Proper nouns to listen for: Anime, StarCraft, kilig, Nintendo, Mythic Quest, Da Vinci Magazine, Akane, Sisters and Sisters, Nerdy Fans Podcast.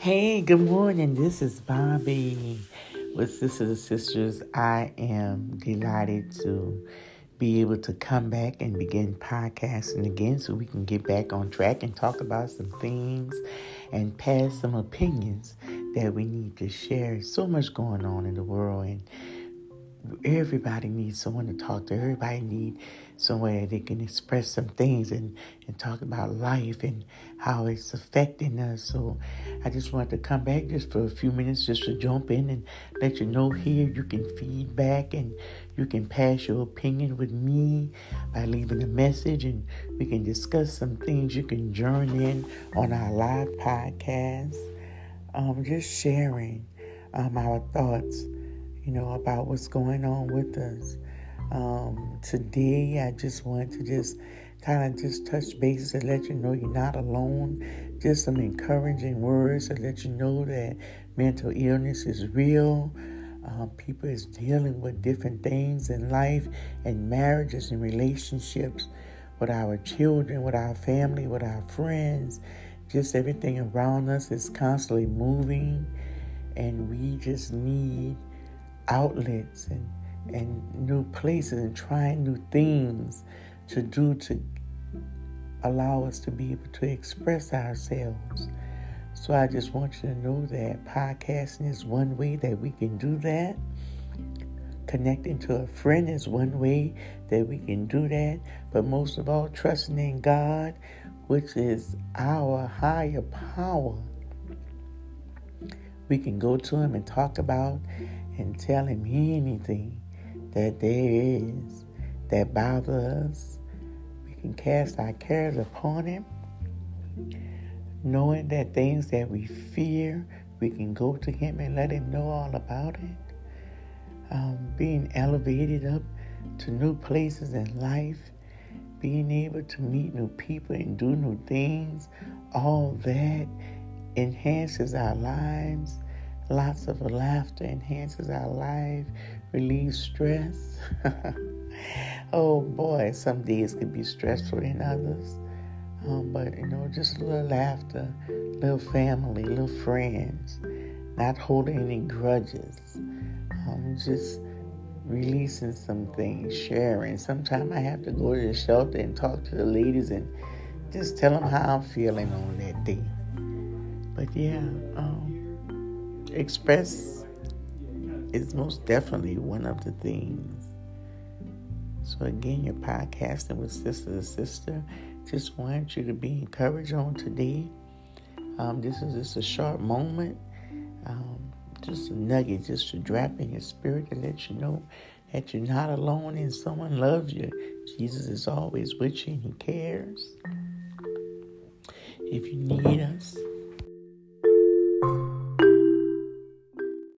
Hey, good morning. This is Bobby with Sisters and Sisters. I am delighted to be able to come back and begin podcasting again so we can get back on track and talk about some things and pass some opinions that we need to share. So much going on in the world, and everybody needs someone to talk to. Everybody needs somewhere they can express some things and talk about life and how it's affecting us. So I just wanted to come back just for a few minutes just to jump in and let you know here you can feedback and you can pass your opinion with me by leaving a message, and we can discuss some things. You can join in on our live podcast, just sharing our thoughts, you know, about what's going on with us. Today, I just wanted to just touch base to let you know you're not alone. Just some encouraging words to let you know that mental illness is real. People is dealing with different things in life and marriages and relationships with our children, with our family, with our friends. Just everything around us is constantly moving, and we just need outlets and new places and trying new things to do to allow us to be able to express ourselves. So I just want you to know that podcasting is one way that we can do that. Connecting to a friend is one way that we can do that. But most of all, trusting in God, which is our higher power. We can go to Him and talk about and tell Him anything that there is that bothers us. We can cast our cares upon Him, knowing that things that we fear, we can go to Him and let Him know all about it. Being elevated up to new places in life, being able to meet new people and do new things, all that enhances our lives. Lots of laughter enhances our life, relieves stress. Oh boy, some days could be stressful than others. But you know, just a little laughter, little family, little friends, not holding any grudges. Just releasing some things, sharing. Sometimes I have to go to the shelter and talk to the ladies and just tell them how I'm feeling on that day. But yeah, express is most definitely one of the things. So again, you're podcasting with Sister to Sister. Just want you to be encouraged on today. This is just a short moment, just a nugget, just to drop in your spirit to let you know that you're not alone and someone loves you. Jesus is always with you and He cares. If you need us,